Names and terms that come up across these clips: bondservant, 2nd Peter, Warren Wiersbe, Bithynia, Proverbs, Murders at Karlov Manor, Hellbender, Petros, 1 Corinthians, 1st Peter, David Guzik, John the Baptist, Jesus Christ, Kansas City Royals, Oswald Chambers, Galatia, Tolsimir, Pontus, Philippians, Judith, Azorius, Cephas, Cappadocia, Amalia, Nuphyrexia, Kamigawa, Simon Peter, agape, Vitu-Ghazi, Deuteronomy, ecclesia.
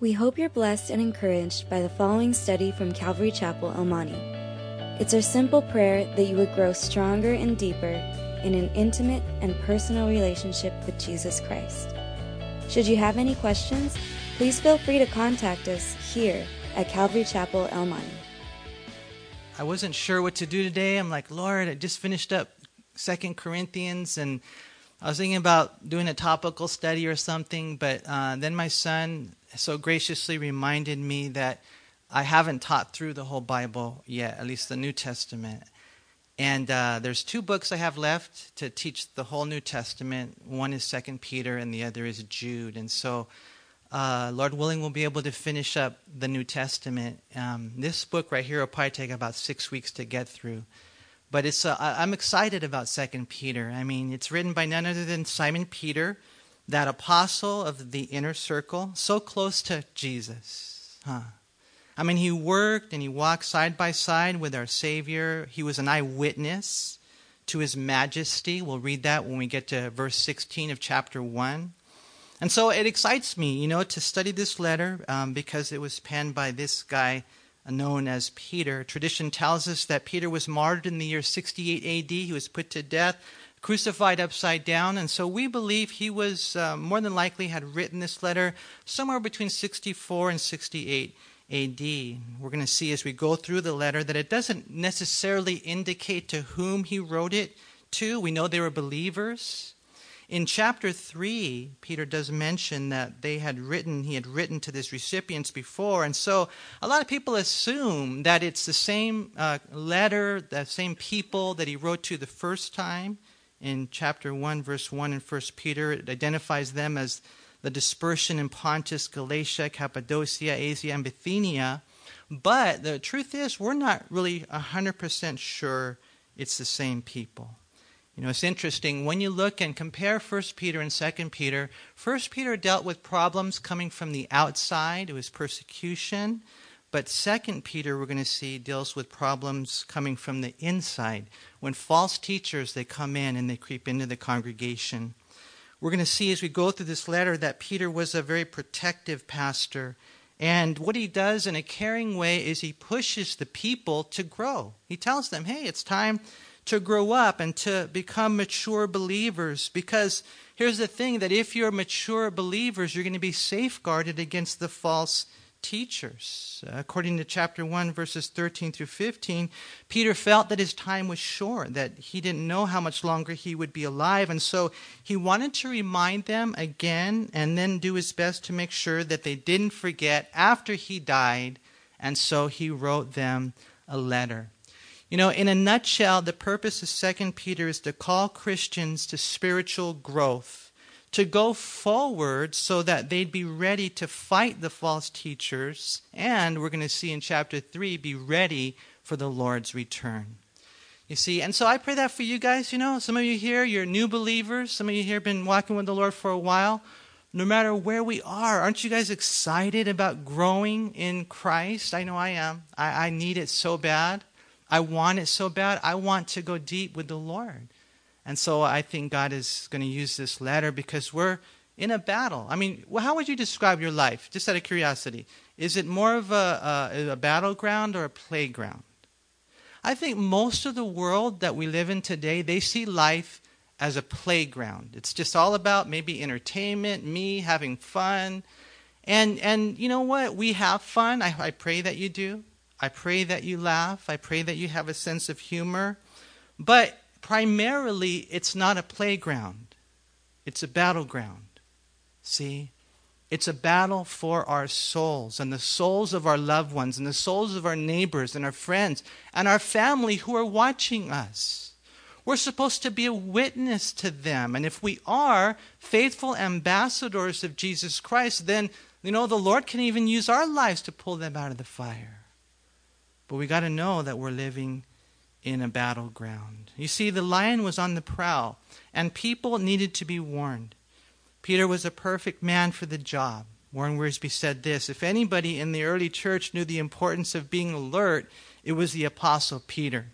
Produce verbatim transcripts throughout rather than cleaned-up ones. We hope you're blessed and encouraged by the following study from Calvary Chapel, El Monte. It's our simple prayer that you would grow stronger and deeper in an intimate and personal relationship with Jesus Christ. Should you have any questions, please feel free to contact us here at Calvary Chapel, El Monte. I wasn't sure what to do today. I'm like, Lord, I just finished up Second Corinthians, and I was thinking about doing a topical study or something, but uh, then my son so graciously reminded me that I haven't taught through the whole Bible yet, at least the New Testament. And uh, there's two books I have left to teach the whole New Testament. One is Second Peter, and the other is Jude. And so, uh, Lord willing, we'll be able to finish up the New Testament. Um, this book right here will probably take about six weeks to get through. But it's uh, I'm excited about Second Peter. I mean, it's written by none other than Simon Peter, that apostle of the inner circle, so close to Jesus. Huh. I mean, he worked and he walked side by side with our Savior. He was an eyewitness to his majesty. We'll read that when we get to verse sixteen of chapter one. And so it excites me, you know, to study this letter um, because it was penned by this guy known as Peter. Tradition tells us that Peter was martyred in the year sixty-eight A D. He was put to death, crucified upside down, and so we believe he was uh, more than likely had written this letter somewhere between sixty-four and sixty-eight A D We're going to see as we go through the letter that it doesn't necessarily indicate to whom he wrote it to. We know they were believers. In chapter three, Peter does mention that they had written, he had written to these recipients before, and so a lot of people assume that it's the same uh, letter, the same people that he wrote to the first time. In chapter one, verse one in First Peter, it identifies them as the dispersion in Pontus, Galatia, Cappadocia, Asia, and Bithynia. But the truth is, we're not really one hundred percent sure it's the same people. You know, it's interesting. When you look and compare First Peter and Second Peter, First Peter dealt with problems coming from the outside. It was persecution. But Second Peter, we're going to see, deals with problems coming from the inside. When false teachers, they come in and they creep into the congregation. We're going to see as we go through this letter that Peter was a very protective pastor. And what he does in a caring way is he pushes the people to grow. He tells them, hey, it's time to grow up and to become mature believers. Because here's the thing, that if you're mature believers, you're going to be safeguarded against the false teachers. According to chapter one, verses thirteen through fifteen, Peter felt that his time was short, that he didn't know how much longer he would be alive, and so he wanted to remind them again and then do his best to make sure that they didn't forget after he died, and so he wrote them a letter. You know, in a nutshell, the purpose of Second Peter is to call Christians to spiritual growth, to go forward so that they'd be ready to fight the false teachers, and we're going to see in chapter three, be ready for the Lord's return. You see, and so I pray that for you guys, you know, some of you here, you're new believers, some of you here have been walking with the Lord for a while. No matter where we are, aren't you guys excited about growing in Christ? I know I am. I, I need it so bad. I want it so bad. I want to go deep with the Lord. And so I think God is going to use this letter because we're in a battle. I mean, how would you describe your life? Just out of curiosity. Is it more of a, a, a battleground or a playground? I think most of the world that we live in today, they see life as a playground. It's just all about maybe entertainment, me having fun. And, and you know what? We have fun. I, I pray that you do. I pray that you laugh. I pray that you have a sense of humor. But primarily, it's not a playground. It's a battleground. See? It's a battle for our souls and the souls of our loved ones and the souls of our neighbors and our friends and our family who are watching us. We're supposed to be a witness to them. And if we are faithful ambassadors of Jesus Christ, then, you know, the Lord can even use our lives to pull them out of the fire. But we got to know that we're living in a battleground. You see, the lion was on the prowl, and people needed to be warned. Peter was a perfect man for the job. Warren Wiersbe said this, if anybody in the early church knew the importance of being alert, it was the apostle Peter.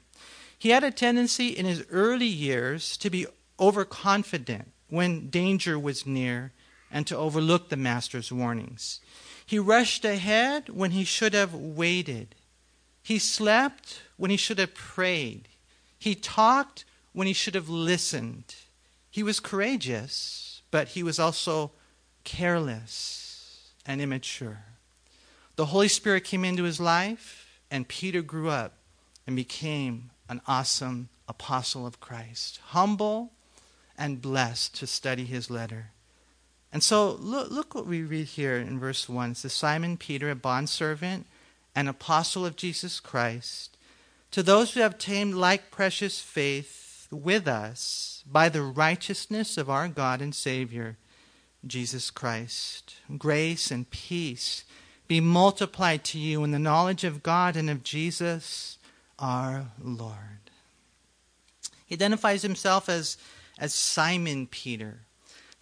He had a tendency in his early years to be overconfident when danger was near and to overlook the master's warnings. He rushed ahead when he should have waited. He slept when he should have prayed. He talked when he should have listened. He was courageous, but he was also careless and immature. The Holy Spirit came into his life, and Peter grew up and became an awesome apostle of Christ, humble and blessed to study his letter. And so look, look what we read here in verse one. It says, Simon Peter, a bondservant and apostle of Jesus Christ, to those who have obtained like precious faith with us by the righteousness of our God and Savior, Jesus Christ. Grace and peace be multiplied to you in the knowledge of God and of Jesus our Lord. He identifies himself as, as Simon Peter.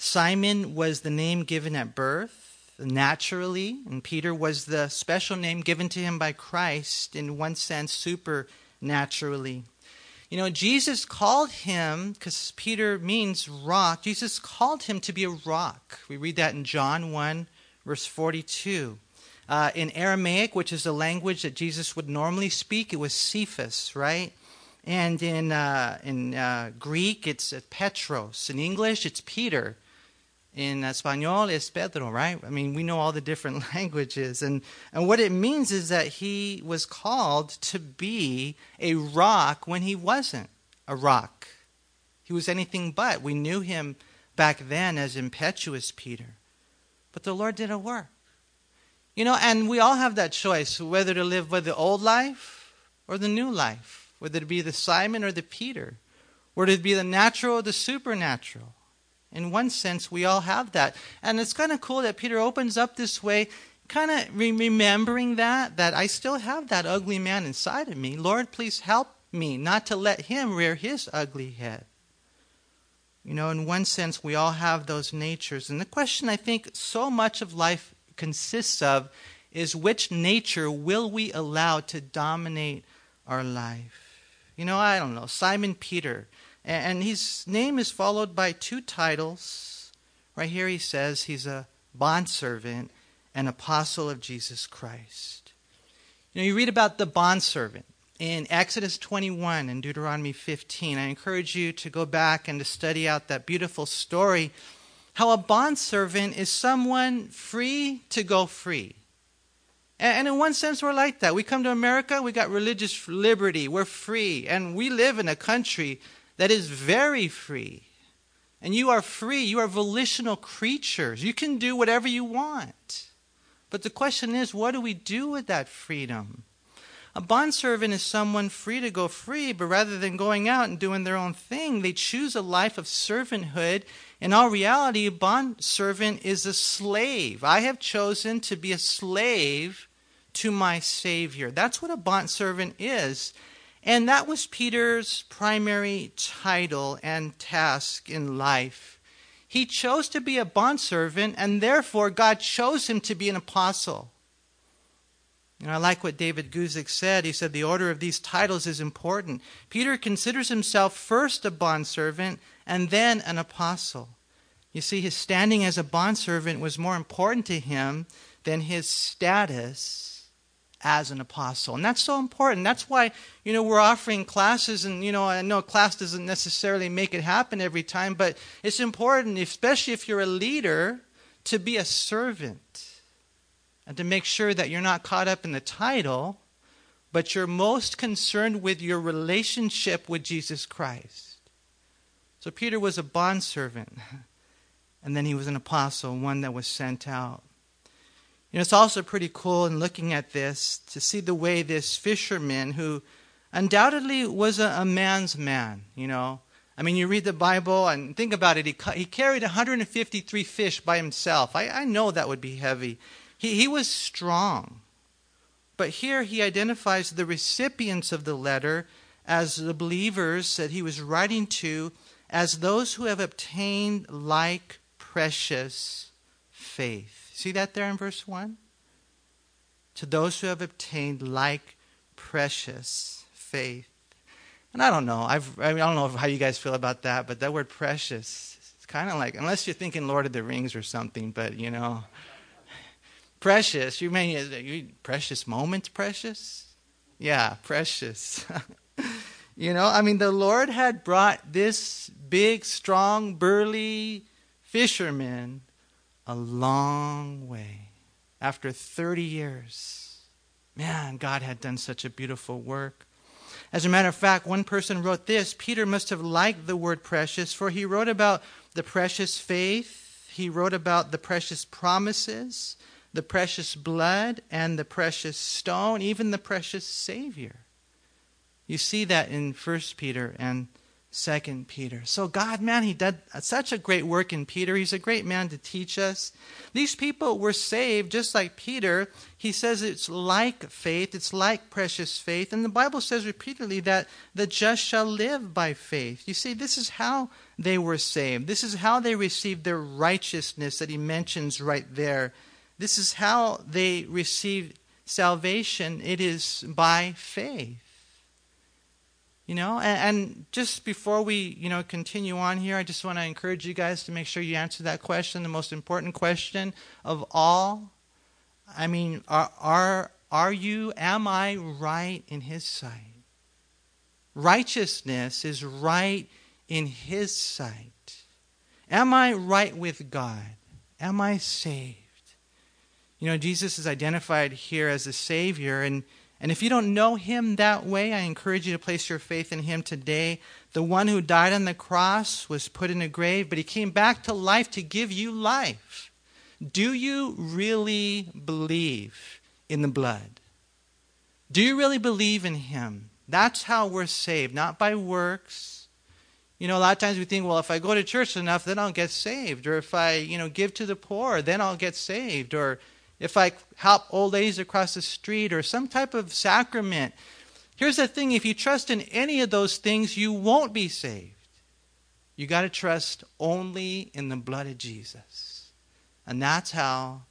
Simon was the name given at birth, naturally, and Peter was the special name given to him by Christ, in one sense, supernaturally. You know, Jesus called him, because Peter means rock, Jesus called him to be a rock. We read that in John one, verse forty-two. Uh, in Aramaic, which is the language that Jesus would normally speak, it was Cephas, right? And in, uh, in uh, Greek, it's uh, Petros. In English, it's Peter. In Espanol, es Pedro, right? I mean, we know all the different languages. And, and what it means is that he was called to be a rock when he wasn't a rock. He was anything but. We knew him back then as impetuous Peter. But the Lord did a work. You know, and we all have that choice, whether to live by the old life or the new life, whether to be the Simon or the Peter, whether to be the natural or the supernatural. In one sense, we all have that. And it's kind of cool that Peter opens up this way, kind of re- remembering that, that I still have that ugly man inside of me. Lord, please help me not to let him rear his ugly head. You know, in one sense, we all have those natures. And the question I think so much of life consists of is, which nature will we allow to dominate our life? You know, I don't know, Simon Peter. And his name is followed by two titles. Right here he says he's a bondservant and apostle of Jesus Christ. You know, you read about the bondservant in Exodus twenty-one and Deuteronomy fifteen. I encourage you to go back and to study out that beautiful story, how a bondservant is someone free to go free. And in one sense, we're like that. We come to America, we got religious liberty, we're free, and we live in a country that is very free. And you are free. You are volitional creatures. You can do whatever you want. But the question is, what do we do with that freedom? A bondservant is someone free to go free, but rather than going out and doing their own thing, they choose a life of servanthood. In all reality, a bondservant is a slave. I have chosen to be a slave to my Savior. That's what a bondservant is. And that was Peter's primary title and task in life. He chose to be a bondservant, and therefore God chose him to be an apostle. And I like what David Guzik said. He said the order of these titles is important. Peter considers himself first a bondservant and then an apostle. You see, his standing as a bondservant was more important to him than his status as an apostle. And that's so important. That's why, you know, we're offering classes, and, you know, I know class doesn't necessarily make it happen every time, but it's important, especially if you're a leader, to be a servant and to make sure that you're not caught up in the title, but you're most concerned with your relationship with Jesus Christ. So Peter was a bondservant, and then he was an apostle, one that was sent out. You know, it's also pretty cool in looking at this to see the way this fisherman, who undoubtedly was a, a man's man, you know. I mean, you read the Bible and think about it. He he carried one hundred fifty-three fish by himself. I, I know that would be heavy. He he was strong. But here he identifies the recipients of the letter as the believers that he was writing to, as those who have obtained like precious faith. See that there in verse one? To those who have obtained like precious faith. And I don't know. I've, I, mean, I don't know how you guys feel about that, but that word precious, it's kind of like, unless you're thinking Lord of the Rings or something, but, you know, Precious. You mean you, precious moments, precious? Yeah, precious. You know, I mean, the Lord had brought this big, strong, burly fisherman a long way. After thirty years, man, God had done such a beautiful work. As a matter of fact, one person wrote this: Peter must have liked the word precious, for he wrote about the precious faith, he wrote about the precious promises, the precious blood, and the precious stone, even the precious Savior. You see that in First Peter and Second Peter. So God, man, he did such a great work in Peter. He's a great man to teach us. These people were saved just like Peter. He says it's like faith. It's like precious faith. And the Bible says repeatedly that the just shall live by faith. You see, this is how they were saved. This is how they received their righteousness that he mentions right there. This is how they received salvation. It is by faith. You know, and, and just before we, you know, continue on here, I just want to encourage you guys to make sure you answer that question, the most important question of all. I mean, are are are you, am I right in his sight? Righteousness is right in his sight. Am I right with God? Am I saved? You know, Jesus is identified here as the Savior, and And if you don't know him that way, I encourage you to place your faith in him today. The one who died on the cross was put in a grave, but he came back to life to give you life. Do you really believe in the blood? Do you really believe in him? That's how we're saved, not by works. You know, a lot of times we think, well, if I go to church enough, then I'll get saved. Or if I, you know, give to the poor, then I'll get saved. Or if I help old ladies across the street, or some type of sacrament. Here's the thing. If you trust in any of those things, you won't be saved. You got to trust only in the blood of Jesus. And that's how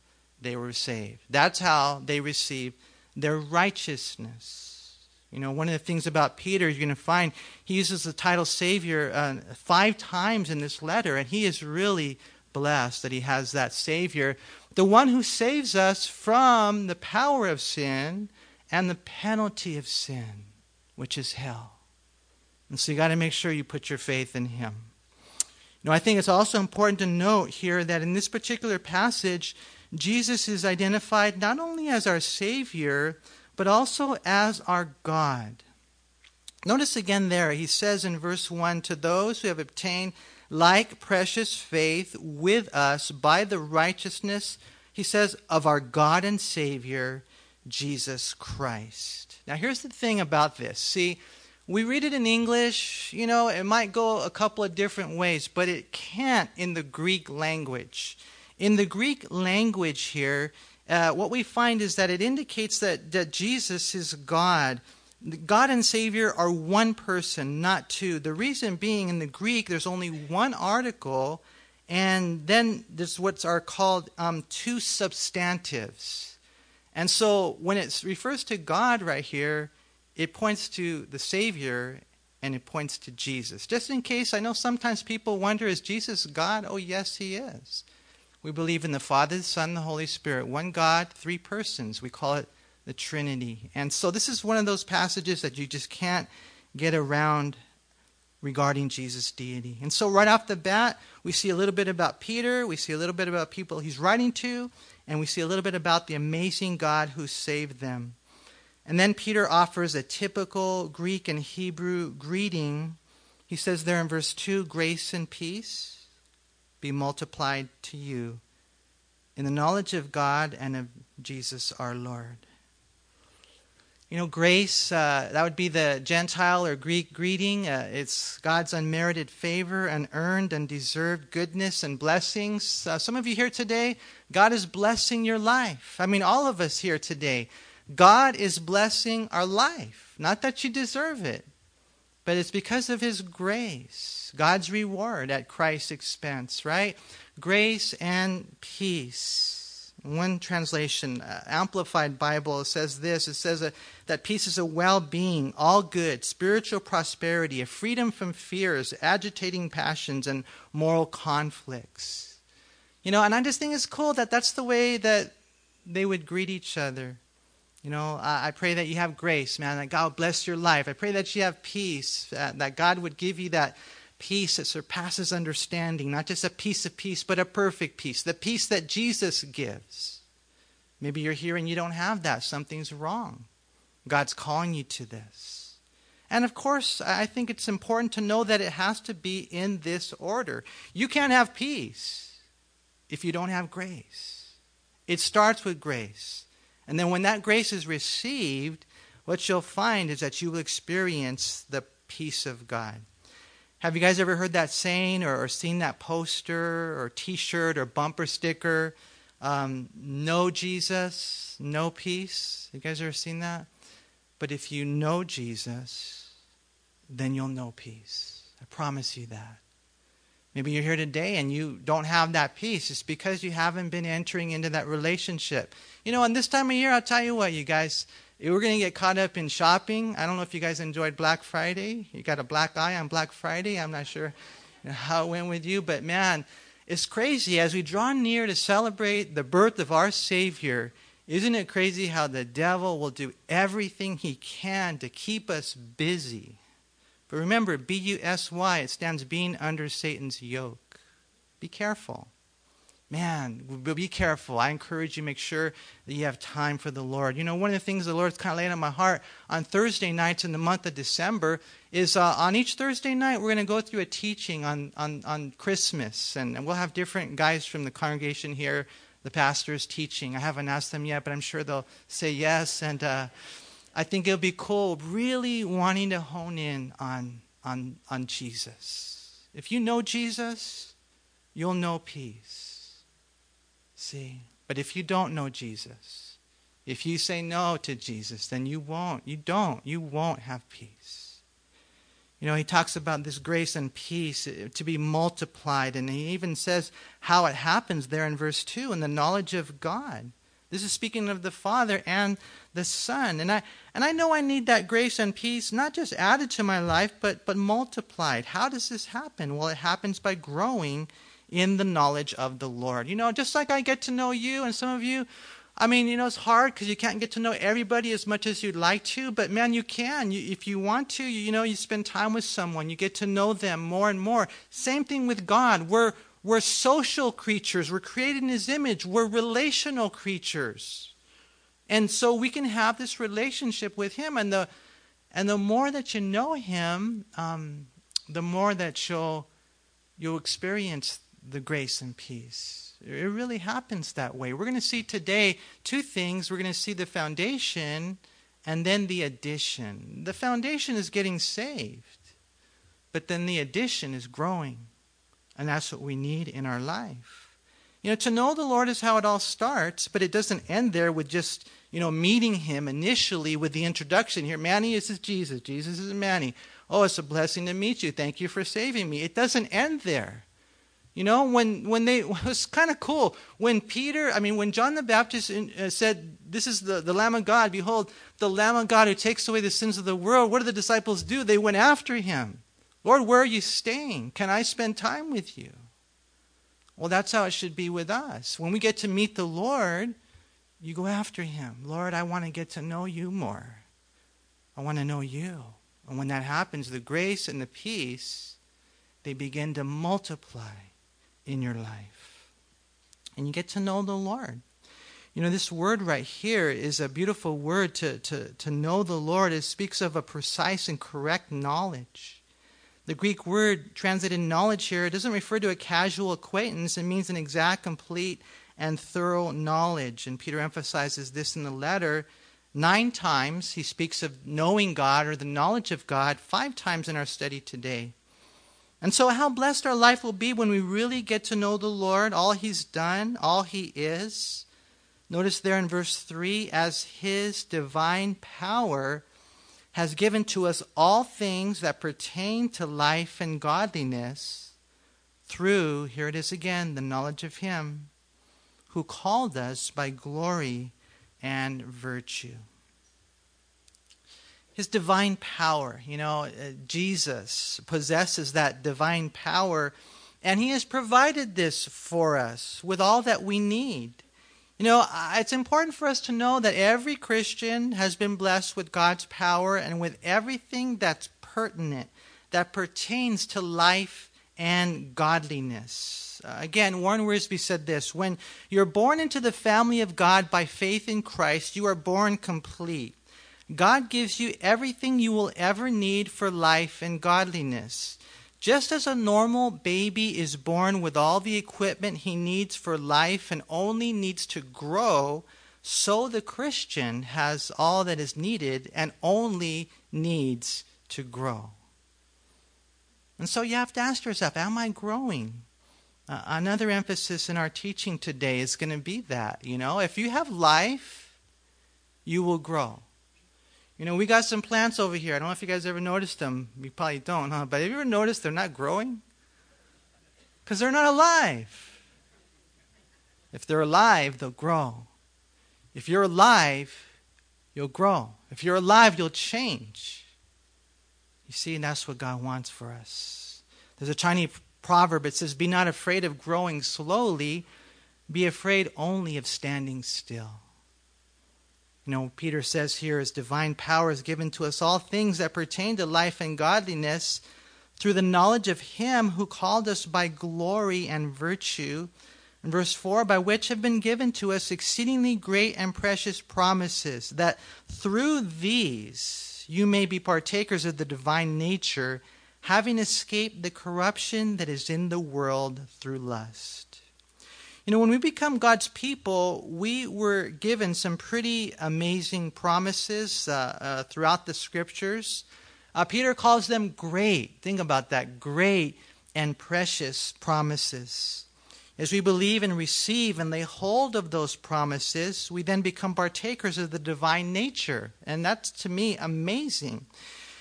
they were saved. That's how they received their righteousness. You know, one of the things about Peter, you're going to find he uses the title Savior uh, five times in this letter. And he is really blessed that he has that Savior, the one who saves us from the power of sin and the penalty of sin, which is hell. And so you got to make sure you put your faith in him. You know, I think it's also important to note here that in this particular passage, Jesus is identified not only as our Savior, but also as our God. Notice again there, he says in verse one, to those who have obtained like precious faith with us by the righteousness, he says, of our God and Savior, Jesus Christ. Now, here's the thing about this. See, we read it in English, you know, it might go a couple of different ways, but it can't in the Greek language. In the Greek language here, uh, what we find is that it indicates that, that Jesus is God. God and Savior are one person, not two. The reason being, in the Greek, there's only one article, and then there's what are called um, two substantives. And so when it refers to God right here, it points to the Savior, and it points to Jesus. Just in case, I know sometimes people wonder, is Jesus God? Oh, yes, he is. We believe in the Father, the Son, and the Holy Spirit. One God, three persons. We call it the Trinity. And so this is one of those passages that you just can't get around regarding Jesus' deity. And so right off the bat, we see a little bit about Peter, we see a little bit about people he's writing to, and we see a little bit about the amazing God who saved them. And then Peter offers a typical Greek and Hebrew greeting. He says there in verse two, grace and peace be multiplied to you in the knowledge of God and of Jesus our Lord. You know, grace, uh, that would be the Gentile or Greek greeting. Uh, it's God's unmerited favor, unearned, undeserved goodness and blessings. Uh, some of you here today, God is blessing your life. I mean, all of us here today, God is blessing our life. Not that you deserve it, but it's because of his grace, God's reward at Christ's expense, right? Grace and peace. One translation, uh, Amplified Bible, says this. It says uh, that peace is a well-being, all good, spiritual prosperity, a freedom from fears, agitating passions, and moral conflicts. You know, and I just think it's cool that that's the way that they would greet each other. You know, I, I pray that you have grace, man, that God bless your life. I pray that you have peace, that, that God would give you that peace that surpasses understanding, not just a piece of peace, but a perfect peace, the peace that Jesus gives. Maybe you're here and you don't have that. Something's wrong. God's calling you to this. And of course, I think it's important to know that it has to be in this order. You can't have peace if you don't have grace. It starts with grace. And then when that grace is received, what you'll find is that you will experience the peace of God. Have you guys ever heard that saying or, or seen that poster or T-shirt or bumper sticker? Um, no Jesus, no peace. You guys ever seen that? But if you know Jesus, then you'll know peace. I promise you that. Maybe you're here today and you don't have that peace. It's because you haven't been entering into that relationship. You know, and this time of year, I'll tell you what, you guys, we're going to get caught up in shopping. I don't know if you guys enjoyed Black Friday. You got a black eye on Black Friday. I'm not sure how it went with you, but man, it's crazy. As we draw near to celebrate the birth of our Savior, isn't it crazy how the devil will do everything he can to keep us busy? But remember, B U S Y, it stands being under Satan's yoke. Be careful. Man, be careful. I encourage you, make sure that you have time for the Lord. You know, one of the things the Lord's kind of laid on my heart on Thursday nights in the month of December is uh, on each Thursday night, we're going to go through a teaching on, on, on Christmas. And, and we'll have different guys from the congregation here, the pastors teaching. I haven't asked them yet, but I'm sure they'll say yes. And, uh, I think it'll be cool, really wanting to hone in on, on, on Jesus. If you know Jesus, you'll know peace. See? But if you don't know Jesus, if you say no to Jesus, then you won't. You don't. You won't have peace. You know, he talks about this grace and peace to be multiplied. And he even says how it happens there in verse two, in the knowledge of God. This is speaking of the Father and the Son. And I and I know I need that grace and peace, not just added to my life, but, but multiplied. How does this happen? Well, it happens by growing in the knowledge of the Lord. You know, just like I get to know you and some of you, I mean, you know, it's hard because you can't get to know everybody as much as you'd like to, but man, you can. You, if you want to, you, you know, you spend time with someone, you get to know them more and more. Same thing with God. We're We're social creatures. We're created in his image. We're relational creatures. And so we can have this relationship with him. And the and the more that you know him, um, the more that you'll, you'll experience the grace and peace. It really happens that way. We're going to see today two things. We're going to see the foundation and then the addition. The foundation is getting saved, but then the addition is growing. And that's what we need in our life. You know, to know the Lord is how it all starts, but it doesn't end there with just, you know, meeting him initially with the introduction. Here, Manny, this is Jesus. Jesus is Manny. Oh, it's a blessing to meet you. Thank you for saving me. It doesn't end there. You know, when, when they, it was kind of cool. When Peter, I mean, when John the Baptist in, uh, said, this is the, the Lamb of God. Behold, the Lamb of God who takes away the sins of the world. What did the disciples do? They went after him. Lord, where are you staying? Can I spend time with you? Well, that's how it should be with us. When we get to meet the Lord, you go after him. Lord, I want to get to know you more. I want to know you. And when that happens, the grace and the peace, they begin to multiply in your life. And you get to know the Lord. You know, this word right here is a beautiful word to, to, to know the Lord. It speaks of a precise and correct knowledge. The Greek word translated knowledge here, it doesn't refer to a casual acquaintance. It means an exact, complete, and thorough knowledge. And Peter emphasizes this in the letter. Nine times he speaks of knowing God or the knowledge of God, five times in our study today. And so how blessed our life will be when we really get to know the Lord, all he's done, all he is. Notice there in verse three, as his divine power has given to us all things that pertain to life and godliness through, here it is again, the knowledge of him who called us by glory and virtue. His divine power, you know, Jesus possesses that divine power, and he has provided this for us with all that we need. You know, it's important for us to know that every Christian has been blessed with God's power and with everything that's pertinent, that pertains to life and godliness. Uh, again, Warren Wiersbe said this: when you're born into the family of God by faith in Christ, you are born complete. God gives you everything you will ever need for life and godliness. Just as a normal baby is born with all the equipment he needs for life and only needs to grow, so the Christian has all that is needed and only needs to grow. And so you have to ask yourself, am I growing? Uh, another emphasis in our teaching today is going to be that, you know, if you have life, you will grow. You know, we got some plants over here. I don't know if you guys ever noticed them. You probably don't, huh? But have you ever noticed they're not growing? Because they're not alive. If they're alive, they'll grow. If you're alive, you'll grow. If you're alive, you'll change. You see, and that's what God wants for us. There's a Chinese proverb. It says, "Be not afraid of growing slowly. Be afraid only of standing still." You know, Peter says here, as divine power is given to us all things that pertain to life and godliness through the knowledge of him who called us by glory and virtue. In verse four, by which have been given to us exceedingly great and precious promises, that through these you may be partakers of the divine nature, having escaped the corruption that is in the world through lust. You know, when we become God's people, we were given some pretty amazing promises uh, uh, throughout the scriptures. Uh, Peter calls them great. Think about that. Great and precious promises. As we believe and receive and lay hold of those promises, we then become partakers of the divine nature. And that's, to me, amazing.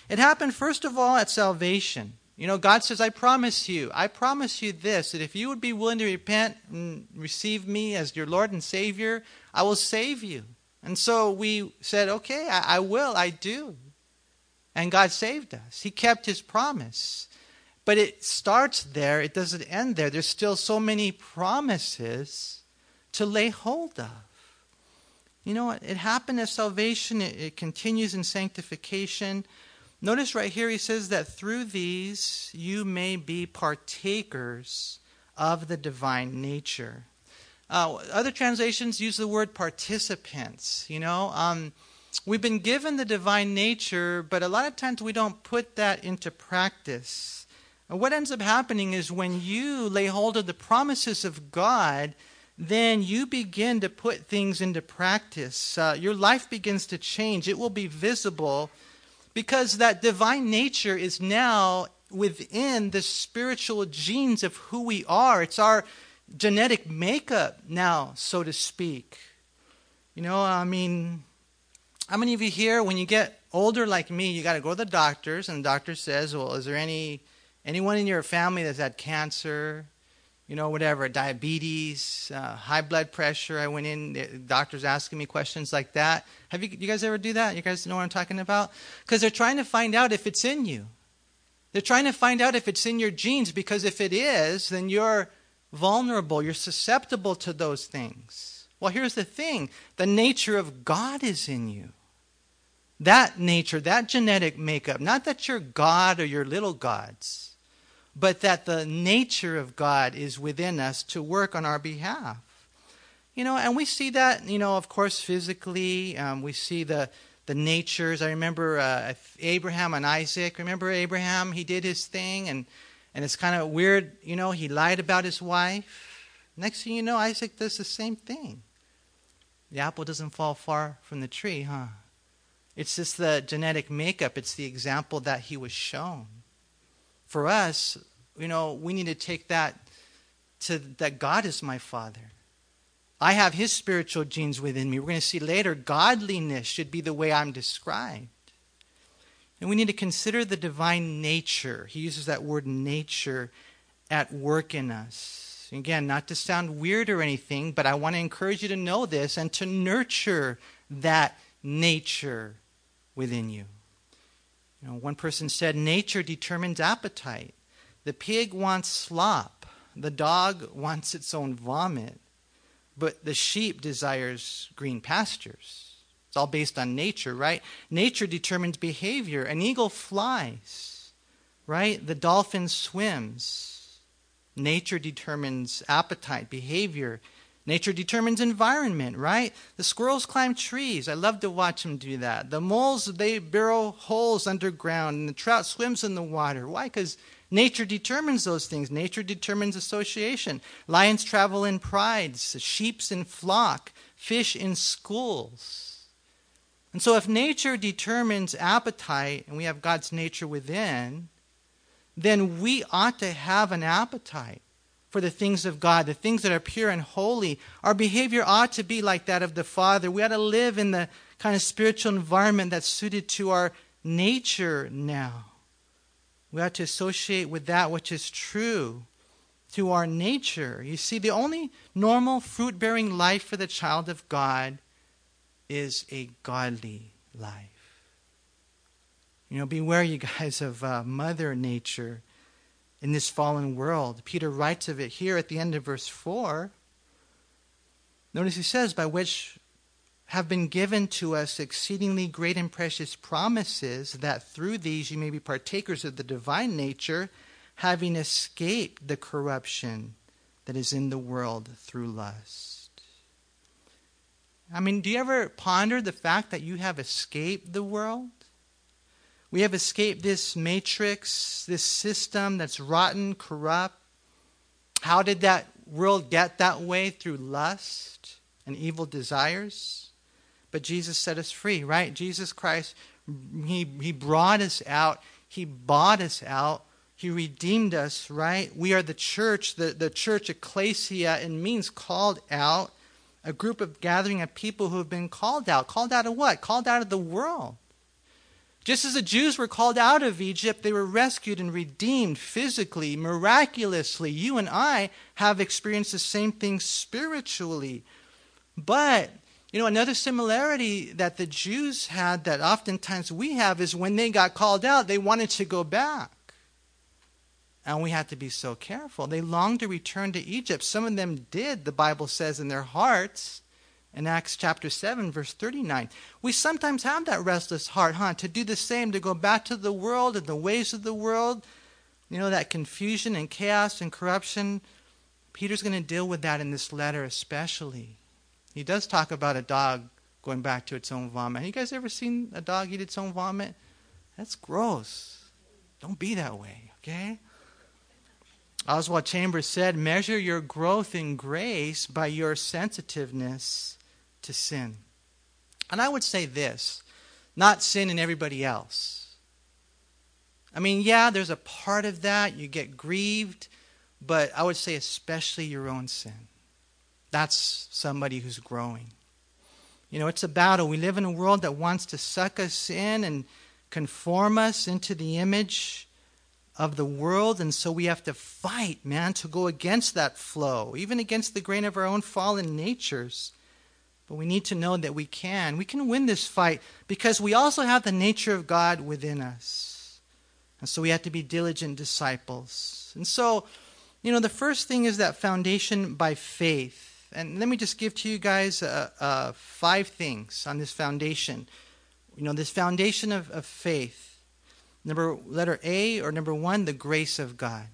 It happened, first of all, at salvation. You know, God says, I promise you, I promise you this, that if you would be willing to repent and receive me as your Lord and Savior, I will save you. And so we said, okay, I, I will, I do. And God saved us. He kept his promise. But it starts there. It doesn't end there. There's still so many promises to lay hold of. You know, it, it happened at salvation. It, it continues in sanctification. Notice right here he says that through these you may be partakers of the divine nature. Uh, other translations use the word participants. You know, um, we've been given the divine nature, but a lot of times we don't put that into practice. And what ends up happening is when you lay hold of the promises of God, then you begin to put things into practice. Uh, your life begins to change. It will be visible, because that divine nature is now within the spiritual genes of who we are. It's our genetic makeup now, so to speak. You know, I mean, how many of you here, when you get older like me, you got to go to the doctors, and the doctor says, well, is there any anyone in your family that's had cancer, you know, whatever, diabetes, uh, high blood pressure? I went in, the doctor's asking me questions like that. Have you, you guys ever do that? You guys know what I'm talking about? Because they're trying to find out if it's in you. They're trying to find out if it's in your genes, because if it is, then you're vulnerable. You're susceptible to those things. Well, here's the thing. The nature of God is in you. That nature, that genetic makeup, not that you're God or you're little gods, but that the nature of God is within us to work on our behalf. You know, and we see that, you know, of course, physically. Um, we see the, the natures. I remember uh, Abraham and Isaac. Remember Abraham? He did his thing, and, and it's kind of weird. You know, he lied about his wife. Next thing you know, Isaac does the same thing. The apple doesn't fall far from the tree, huh? It's just the genetic makeup. It's the example that he was shown. For us, you know, we need to take that to that God is my Father. I have his spiritual genes within me. We're going to see later, godliness should be the way I'm described. And we need to consider the divine nature. He uses that word nature at work in us. Again, not to sound weird or anything, but I want to encourage you to know this and to nurture that nature within you. You know, one person said, nature determines appetite. The pig wants slop. The dog wants its own vomit. but the sheep desires green pastures. It's all based on nature, right? Nature determines behavior. An eagle flies, right? The dolphin swims. Nature determines appetite, behavior. Nature determines environment, right? The squirrels climb trees. I love to watch them do that. The moles, they burrow holes underground, and the trout swims in the water. Why? Because nature determines those things. Nature determines association. Lions travel in prides, sheep in flock, fish in schools. And so if nature determines appetite, and we have God's nature within, then we ought to have an appetite for the things of God, the things that are pure and holy. Our behavior ought to be like that of the Father. We ought to live in the kind of spiritual environment that's suited to our nature now. We ought to associate with that which is true to our nature. You see, the only normal fruit-bearing life for the child of God is a godly life. You know, beware, you guys, of uh, Mother Nature in this fallen world. Peter writes of it here at the end of verse four. Notice he says, by which have been given to us exceedingly great and precious promises, that through these you may be partakers of the divine nature, having escaped the corruption that is in the world through lust. I mean, do you ever ponder the fact that you have escaped the world? We have escaped this matrix, this system that's rotten, corrupt. How did that world get that way? Through lust and evil desires. But Jesus set us free, right? Jesus Christ, he, he brought us out. He bought us out. He redeemed us, right? We are the church. The, the church, ecclesia, and means called out. A group of gathering of people who have been called out. Called out of what? Called out of the world. Just as the Jews were called out of Egypt, they were rescued and redeemed physically, miraculously. You and I have experienced the same thing spiritually. But, you know, another similarity that the Jews had that oftentimes we have is when they got called out, they wanted to go back. And we have to be so careful. They longed to return to Egypt. Some of them did, the Bible says, in their hearts. In Acts chapter seven, verse thirty-nine, we sometimes have that restless heart, huh? To do the same, to go back to the world and the ways of the world. You know, that confusion and chaos and corruption. Peter's going to deal with that in this letter especially. He does talk about a dog going back to its own vomit. Have you guys ever seen a dog eat its own vomit? That's gross. Don't be that way, okay? Oswald Chambers said, measure your growth in grace by your sensitiveness to sin. And I would say this, not sin in everybody else. I mean, yeah, there's a part of that. You get grieved, but I would say especially your own sin. That's somebody who's growing. You know, it's a battle. We live in a world that wants to suck us in and conform us into the image of the world. And so we have to fight, man, to go against that flow, even against the grain of our own fallen natures. But we need to know that we can. We can win this fight because we also have the nature of God within us. And so we have to be diligent disciples. And so, you know, the first thing is that foundation by faith. And let me just give to you guys uh, uh, five things on this foundation. You know, this foundation of, of faith. Number, letter A, or number one, the grace of God.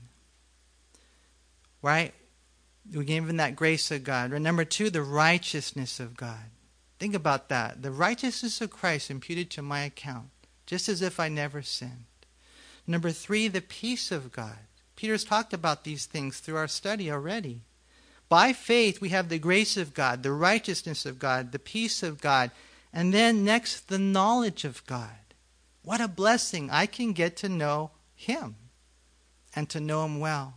Right? We're given that grace of God. And number two, the righteousness of God. Think about that. The righteousness of Christ imputed to my account, just as if I never sinned. Number three, the peace of God. Peter's talked about these things through our study already. By faith, we have the grace of God, the righteousness of God, the peace of God. And then next, the knowledge of God. What a blessing. I can get to know him and to know him well.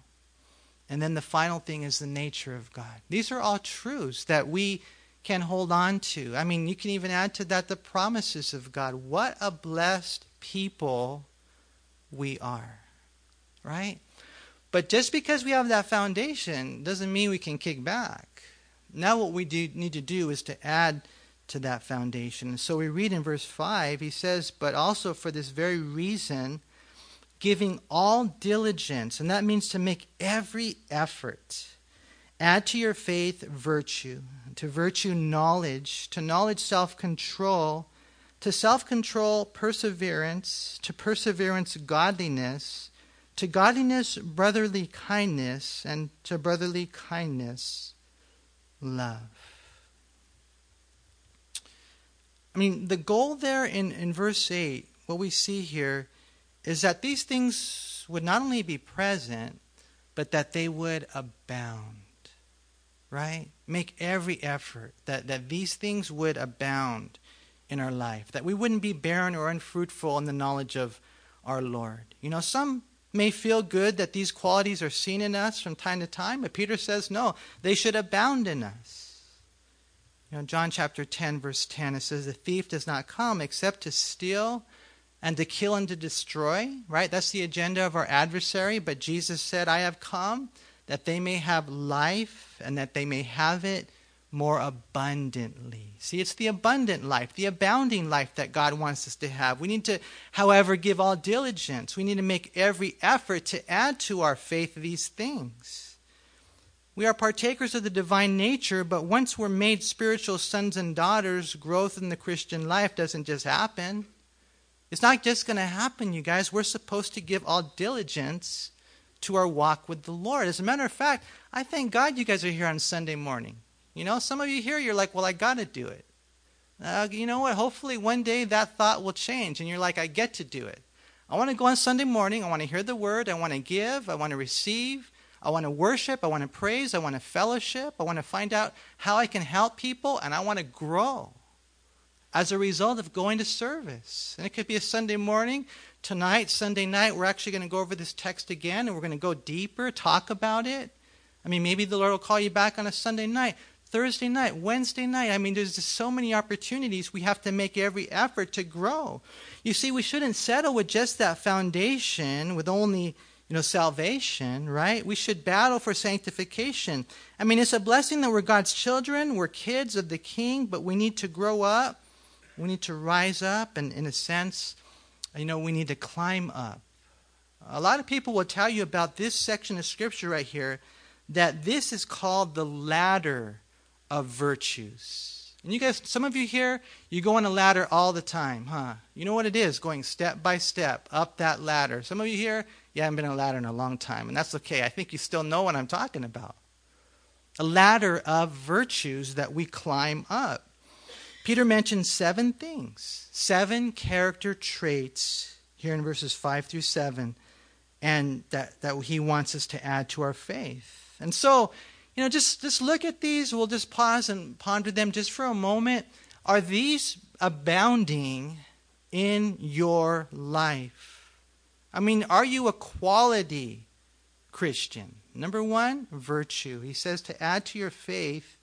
And then the final thing is the nature of God. These are all truths that we can hold on to. I mean, you can even add to that the promises of God. What a blessed people we are, right? But just because we have that foundation doesn't mean we can kick back. Now what we do need to do is to add to that foundation. And so we read in verse five, he says, but also for this very reason, giving all diligence, and that means to make every effort, Add to your faith virtue, to virtue knowledge, to knowledge self-control, to self-control perseverance, to perseverance godliness, to godliness brotherly kindness, and to brotherly kindness love. I mean, the goal there in, in verse eight, what we see here, is that these things would not only be present, but that they would abound, right? Make every effort that, that these things would abound in our life, that we wouldn't be barren or unfruitful in the knowledge of our Lord. You know, some may feel good that these qualities are seen in us from time to time, but Peter says, no, they should abound in us. You know, John chapter ten, verse ten, it says, the thief does not come except to steal and to kill and to destroy, right? That's the agenda of our adversary, but Jesus said, I have come that they may have life and that they may have it more abundantly. See, it's the abundant life, the abounding life that God wants us to have. We need to, however, give all diligence. We need to make every effort to add to our faith these things. We are partakers of the divine nature, but once we're made spiritual sons and daughters, growth in the Christian life doesn't just happen. It's not just going to happen, you guys. We're supposed to give all diligence to our walk with the Lord. As a matter of fact, I thank God you guys are here on Sunday morning. You know, some of you here, you're like, well, I got to do it. Uh, you know what? Hopefully one day that thought will change. And you're like, I get to do it. I want to go on Sunday morning. I want to hear the word. I want to give. I want to receive. I want to worship. I want to praise. I want to fellowship. I want to find out how I can help people. And I want to grow as a result of going to service. And it could be a Sunday morning. Tonight, Sunday night, we're actually going to go over this text again. And we're going to go deeper, talk about it. I mean, maybe the Lord will call you back on a Sunday night. Thursday night, Wednesday night. I mean, there's just so many opportunities. We have to make every effort to grow. You see, we shouldn't settle with just that foundation, with only, you know, salvation, right? We should battle for sanctification. I mean, it's a blessing that we're God's children. We're kids of the King, but we need to grow up. We need to rise up. And in a sense, you know, we need to climb up. A lot of people will tell you about this section of Scripture right here, that this is called the ladder of virtues. And you guys, some of you here, you go on a ladder all the time, huh? You know what it is, going step by step up that ladder. Some of you here, you haven't been on a ladder in a long time, and that's okay. I think you still know what I'm talking about. A ladder of virtues that we climb up. Peter mentions seven things, seven character traits here in verses five through seven, and that, that he wants us to add to our faith. And so, you know, just, just look at these. We'll just pause and ponder them just for a moment. Are these abounding in your life? I mean, are you a quality Christian? Number one, virtue. He says to add to your faith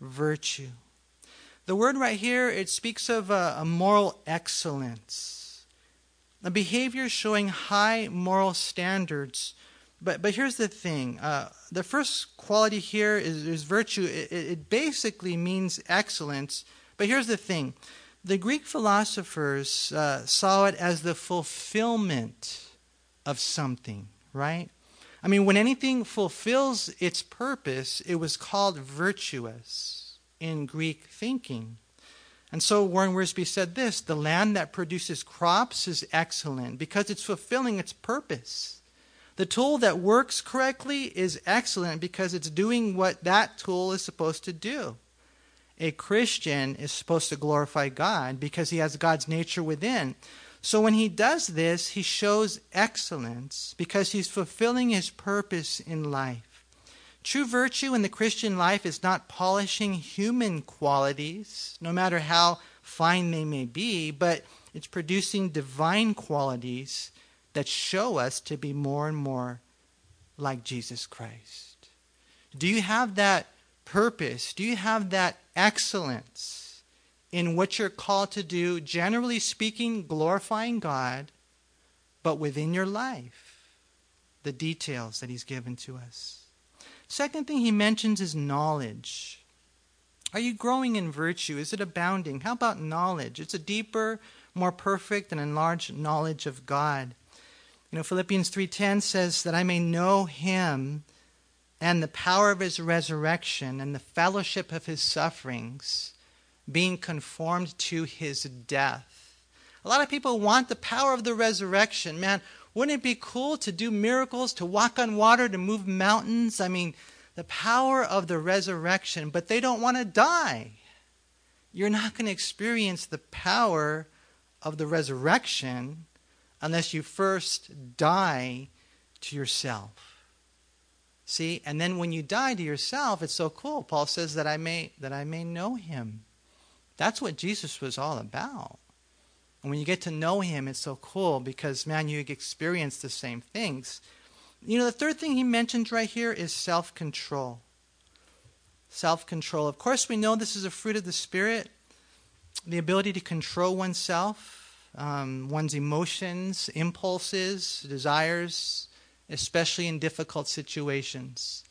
virtue. The word right here, it speaks of a, a moral excellence, a behavior showing high moral standards. But but here's the thing. Uh, the first quality here is, is virtue. It, it basically means excellence. But here's the thing. The Greek philosophers uh, saw it as the fulfillment of something, right? I mean, when anything fulfills its purpose, it was called virtuous in Greek thinking. And so Warren Wiersbe said this, the land that produces crops is excellent because it's fulfilling its purpose. The tool that works correctly is excellent because it's doing what that tool is supposed to do. A Christian is supposed to glorify God because he has God's nature within. So when he does this, he shows excellence because he's fulfilling his purpose in life. True virtue in the Christian life is not polishing human qualities, no matter how fine they may be, but it's producing divine qualities that show us to be more and more like Jesus Christ. Do you have that purpose? Do you have that excellence in what you're called to do, generally speaking, glorifying God, but within your life, the details that he's given to us? Second thing he mentions is knowledge. Are you growing in virtue? Is it abounding? How about knowledge? It's a deeper, more perfect, and enlarged knowledge of God. You know, Philippians three ten says that I may know him and the power of his resurrection and the fellowship of his sufferings, being conformed to his death. A lot of people want the power of the resurrection. Man, wouldn't it be cool to do miracles, to walk on water, to move mountains? I mean, the power of the resurrection, but they don't want to die. You're not going to experience the power of the resurrection unless you first die to yourself. See, and then when you die to yourself, it's so cool. Paul says that I may that I may know him. That's what Jesus was all about. And when you get to know him, it's so cool because, man, you experience the same things. You know, the third thing he mentions right here is self-control. Self-control. Of course, we know this is a fruit of the Spirit, the ability to control oneself, um, one's emotions, impulses, desires, especially in difficult situations.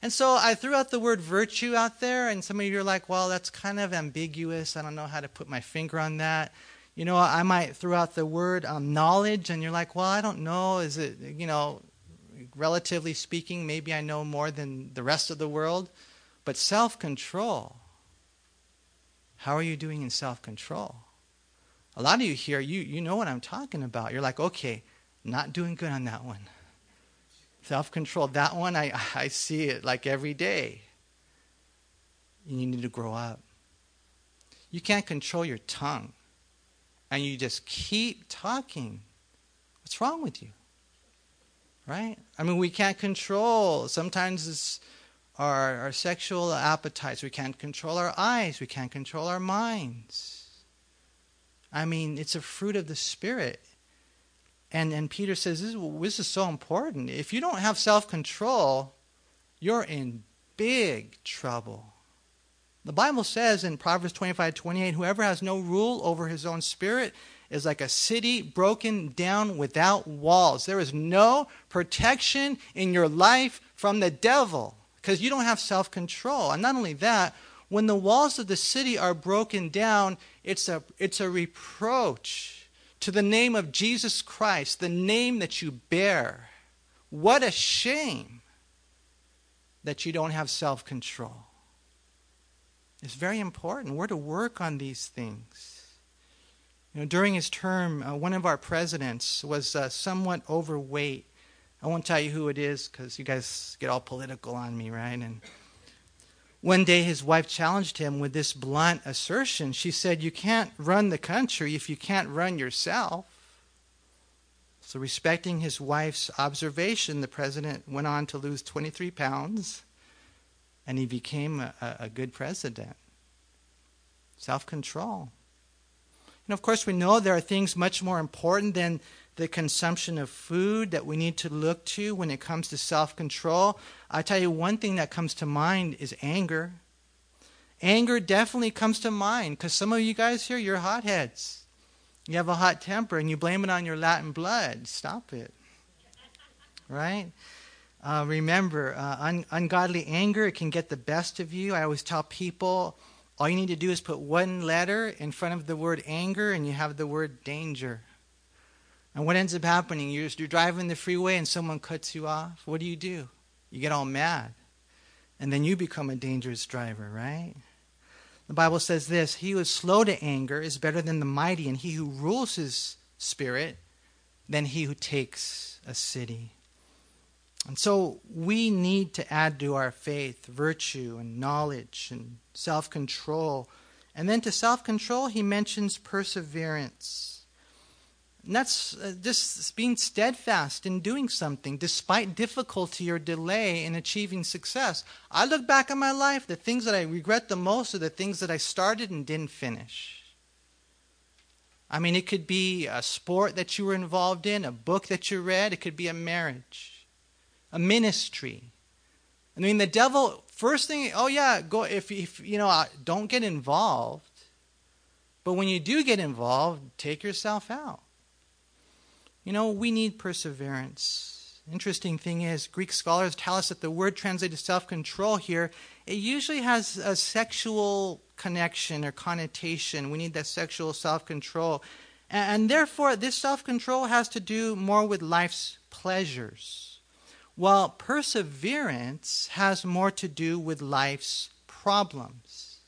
And so I threw out the word virtue out there, and some of you are like, well, that's kind of ambiguous. I don't know how to put my finger on that. You know, I might throw out the word um, knowledge, and you're like, well, I don't know. Is it, you know, relatively speaking, maybe I know more than the rest of the world. But self-control, how are you doing in self-control? A lot of you here, you, you know what I'm talking about. You're like, okay, not doing good on that one. Self-control, that one, I, I see it like every day. You need to grow up. You can't control your tongue. And you just keep talking. What's wrong with you? Right? I mean, we can't control. Sometimes it's Our, our sexual appetites. We can't control our eyes. We can't control our minds. I mean, it's a fruit of the Spirit. And, and Peter says, this is, this is so important. If you don't have self-control, you're in big trouble. The Bible says in Proverbs twenty-five twenty-eight, whoever has no rule over his own spirit is like a city broken down without walls. There is no protection in your life from the devil, because you don't have self-control. And not only that, when the walls of the city are broken down, it's a, it's a reproach to the name of Jesus Christ, the name that you bear. What a shame that you don't have self-control. It's very important. We're to work on these things. You know, during his term, uh, one of our presidents was uh, somewhat overweight. I won't tell you who it is because you guys get all political on me, right? And one day his wife challenged him with this blunt assertion. She said, you can't run the country if you can't run yourself. So respecting his wife's observation, the president went on to lose twenty-three pounds, and he became a, a good president. Self-control. And of course, we know there are things much more important than the consumption of food that we need to look to when it comes to self-control. I tell you, one thing that comes to mind is anger. Anger definitely comes to mind because some of you guys here, you're hotheads. You have a hot temper and you blame it on your Latin blood. Stop it. Right? Uh, remember, uh, un- ungodly anger, it can get the best of you. I always tell people, all you need to do is put one letter in front of the word anger and you have the word danger. And what ends up happening? You're, you're driving the freeway and someone cuts you off. What do you do? You get all mad. And then you become a dangerous driver, right? The Bible says this, he who is slow to anger is better than the mighty, and he who rules his spirit than he who takes a city. And so we need to add to our faith virtue and knowledge and self-control. And then to self-control, he mentions perseverance. And that's uh, just being steadfast in doing something despite difficulty or delay in achieving success. I look back on my life, the things that I regret the most are the things that I started and didn't finish. I mean, it could be a sport that you were involved in, a book that you read. It could be a marriage, a ministry. I mean, the devil, first thing, oh yeah, go if, if you know, don't get involved. But when you do get involved, take yourself out. You know, we need perseverance. Interesting thing is, Greek scholars tell us that the word translated self-control here, it usually has a sexual connection or connotation. We need that sexual self-control. And, and therefore, this self-control has to do more with life's pleasures. while perseverance has more to do with life's problems.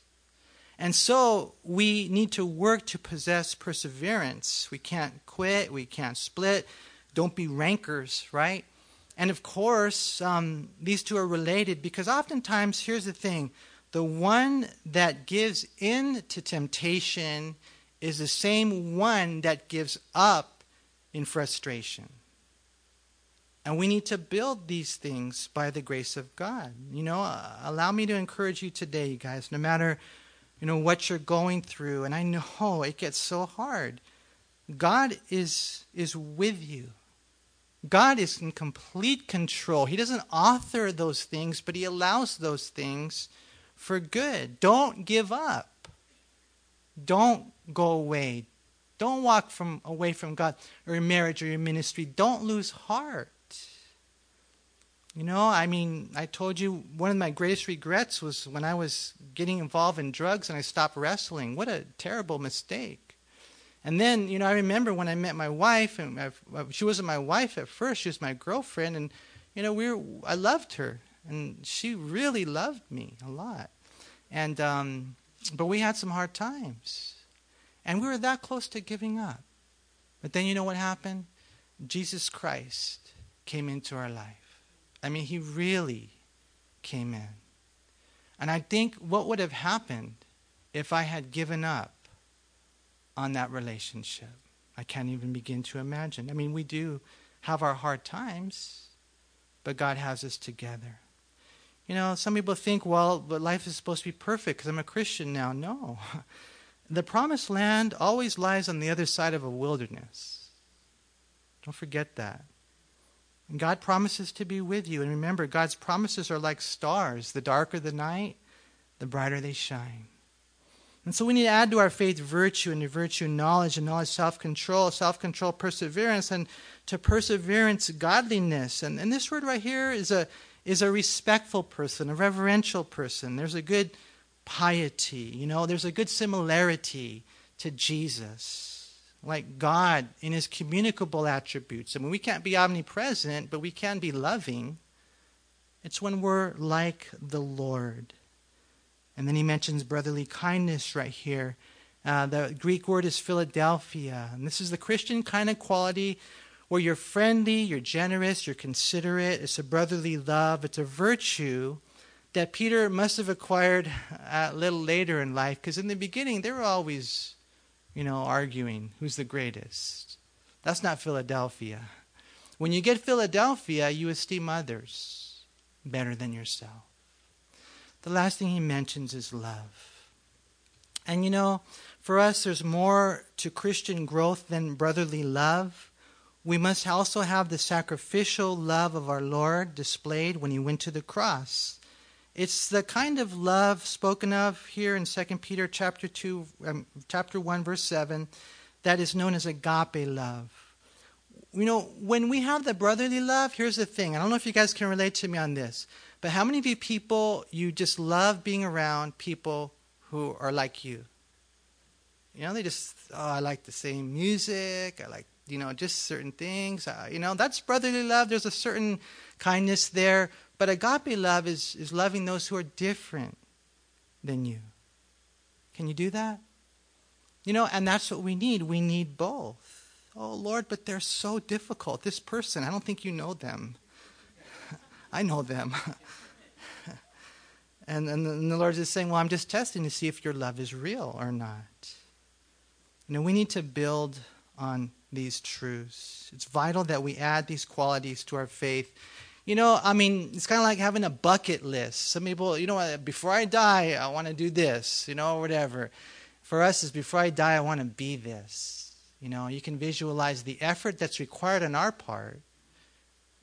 And so we need to work to possess perseverance. We can't quit. We can't split. Don't be rankers, right? And of course, um, these two are related, because oftentimes, here's the thing, the one that gives in to temptation is the same one that gives up in frustration. And we need to build these things by the grace of God. You know, uh, allow me to encourage you today, you guys, no matter, you know, what you're going through, and I know it gets so hard, God is is with you. God is in complete control. He doesn't author those things, but he allows those things for good. Don't give up. Don't go away. Don't walk from away from God or your marriage or your ministry. Don't lose heart. You know, I mean, I told you one of my greatest regrets was when I was getting involved in drugs and I stopped wrestling. What a terrible mistake. And then, you know, I remember when I met my wife, and I, she wasn't my wife at first, she was my girlfriend, and, you know, we were, I loved her, and she really loved me a lot. And, um, but we had some hard times, and we were that close to giving up. But then, you know what happened? Jesus Christ came into our life. I mean, he really came in. And I think what would have happened if I had given up on that relationship? I can't even begin to imagine. I mean, we do have our hard times, but God has us together. You know, some people think, well, but life is supposed to be perfect because I'm a Christian now. No. The promised land always lies on the other side of a wilderness. Don't forget that. And God promises to be with you. And remember, God's promises are like stars. The darker the night, the brighter they shine. And so we need to add to our faith virtue, and to virtue knowledge, and knowledge self-control, self-control perseverance, and to perseverance godliness. And, and this word right here is a is a respectful person, a reverential person. There's a good piety, you know. There's a good similarity to Jesus, like God in his communicable attributes. I mean, we can't be omnipresent, but we can be loving. It's when we're like the Lord. And then he mentions brotherly kindness right here. Uh, the Greek word is Philadelphia. And this is the Christian kind of quality where you're friendly, you're generous, you're considerate. It's a brotherly love. It's a virtue that Peter must have acquired a little later in life, because in the beginning they were always, you know, arguing who's the greatest. That's not Philadelphia. When you get Philadelphia, you esteem others better than yourself. The last thing he mentions is love. And you know, for us, there's more to Christian growth than brotherly love. We must also have the sacrificial love of our Lord displayed when he went to the cross. It's the kind of love spoken of here in Second Peter chapter two, um, chapter one, verse seven, that is known as agape love. You know, when we have the brotherly love, here's the thing. I don't know if you guys can relate to me on this. But how many of you people, you just love being around people who are like you? You know, they just, oh, I like the same music. I like, you know, just certain things. Uh, you know, that's brotherly love. There's a certain kindness there. But agape love is, is loving those who are different than you. Can you do that? You know, and that's what we need. We need both. Oh, Lord, but they're so difficult. This person, I don't think you know them. I know them. and, and, the, and the Lord is saying, well, I'm just testing to see if your love is real or not. You know, we need to build on these truths. It's vital that we add these qualities to our faith. You know, I mean, it's kind of like having a bucket list. Some people, you know, before I die, I want to do this, you know, or whatever. For us, it's before I die, I want to be this. You know, you can visualize the effort that's required on our part.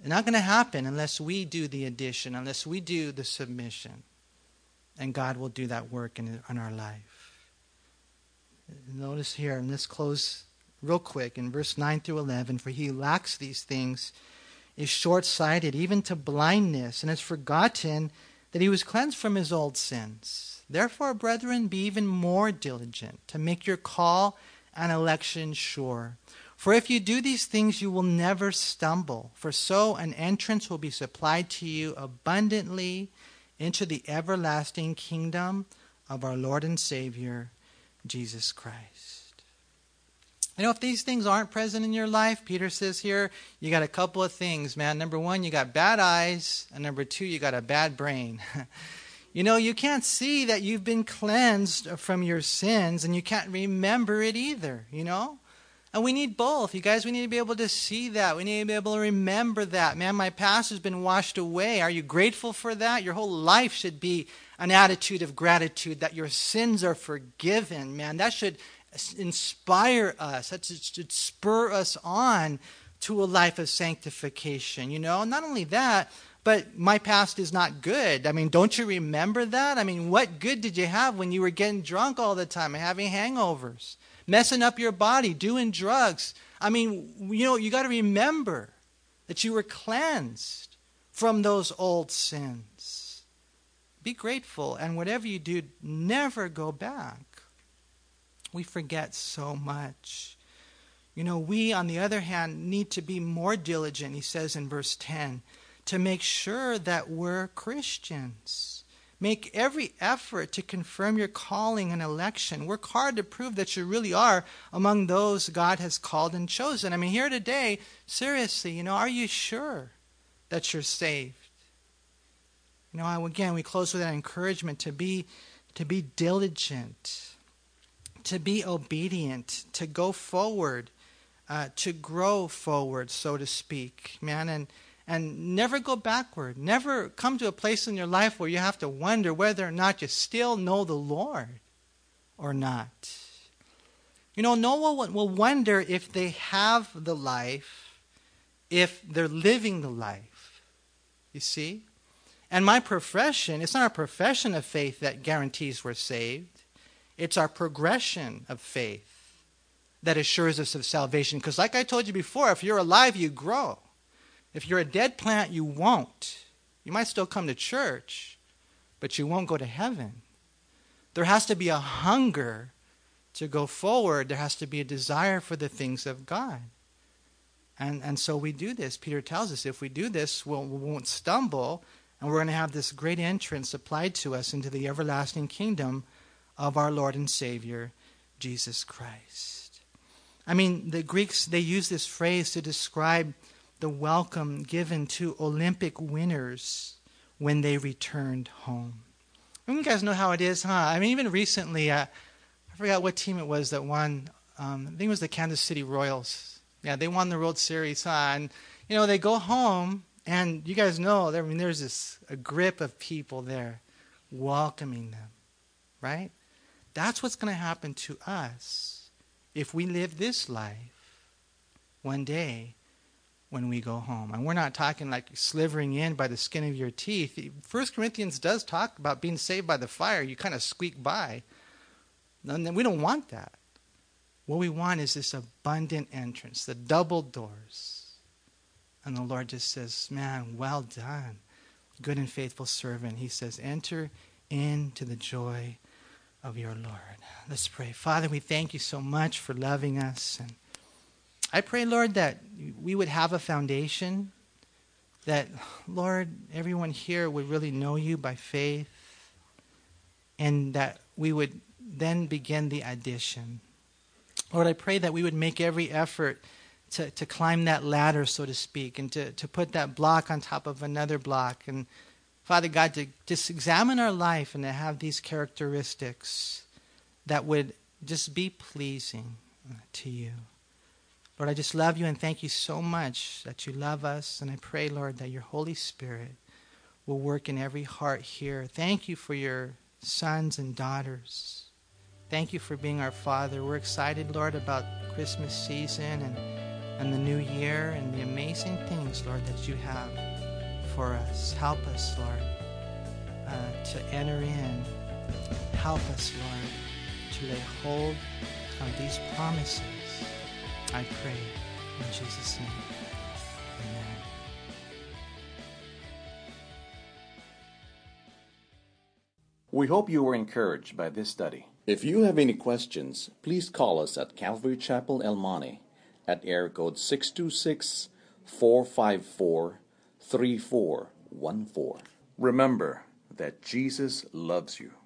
It's not going to happen unless we do the addition, unless we do the submission. And God will do that work in, in our life. Notice here, and let's close real quick in verse nine through eleven. For he who lacks these things is short-sighted, even to blindness, and has forgotten that he was cleansed from his old sins. Therefore, brethren, be even more diligent to make your call and election sure. For if you do these things, you will never stumble. For so an entrance will be supplied to you abundantly into the everlasting kingdom of our Lord and Savior, Jesus Christ. You know, if these things aren't present in your life, Peter says here, you got a couple of things, man. Number one, you got bad eyes. And number two, you got a bad brain. You know, you can't see that you've been cleansed from your sins, and you can't remember it either, you know? And we need both. You guys, we need to be able to see that. We need to be able to remember that. Man, my past has been washed away. Are you grateful for that? Your whole life should be an attitude of gratitude that your sins are forgiven, man. That should inspire us. That should spur us on to a life of sanctification, you know? Not only that, but my past is not good. I mean, don't you remember that? I mean, what good did you have when you were getting drunk all the time and having hangovers? Messing up your body, doing drugs. I mean, you know, you got to remember that you were cleansed from those old sins. Be grateful, and whatever you do, never go back. We forget so much. You know, we, on the other hand, need to be more diligent, he says in verse ten, to make sure that we're Christians. Make every effort to confirm your calling and election. Work hard to prove that you really are among those God has called and chosen. I mean, here today, seriously, you know, are you sure that you're saved? You know, again, we close with that encouragement to be, to be diligent, to be obedient, to go forward, uh, to grow forward, so to speak, man, and And never go backward. Never come to a place in your life where you have to wonder whether or not you still know the Lord or not. You know, no one will wonder if they have the life, if they're living the life. You see? And my profession, it's not our profession of faith that guarantees we're saved. It's our progression of faith that assures us of salvation. Because like I told you before, if you're alive, you grow. If you're a dead plant, you won't. You might still come to church, but you won't go to heaven. There has to be a hunger to go forward. There has to be a desire for the things of God. And, and so we do this. Peter tells us if we do this, we'll, we won't stumble, and we're going to have this great entrance applied to us into the everlasting kingdom of our Lord and Savior, Jesus Christ. I mean, the Greeks, they use this phrase to describe the welcome given to Olympic winners when they returned home. I mean, you guys know how it is, huh? I mean, even recently, uh, I forgot what team it was that won. Um, I think it was the Kansas City Royals. Yeah, they won the World Series, huh? And, you know, they go home, and you guys know, I mean, there's this a grip of people there welcoming them, right? That's what's going to happen to us if we live this life one day when we go home. And we're not talking like slivering in by the skin of your teeth. First Corinthians does talk about being saved by the fire. You kind of squeak by. And we don't want that. What we want is this abundant entrance, the double doors. And the Lord just says, man, well done, good and faithful servant. He says, enter into the joy of your Lord. Let's pray. Father, we thank you so much for loving us, and I pray, Lord, that we would have a foundation, that, Lord, everyone here would really know you by faith, and that we would then begin the addition. Lord, I pray that we would make every effort to, to climb that ladder, so to speak, and to, to put that block on top of another block. And, Father God, to just examine our life and to have these characteristics that would just be pleasing to you. Lord, I just love you and thank you so much that you love us. And I pray, Lord, that your Holy Spirit will work in every heart here. Thank you for your sons and daughters. Thank you for being our Father. We're excited, Lord, about Christmas season and, and the new year and the amazing things, Lord, that you have for us. Help us, Lord, uh, to enter in. Help us, Lord, to lay hold of these promises. I pray in Jesus' name. Amen. We hope you were encouraged by this study. If you have any questions, please call us at Calvary Chapel El Monte at air code six two six, four five four, three four one four. Remember that Jesus loves you.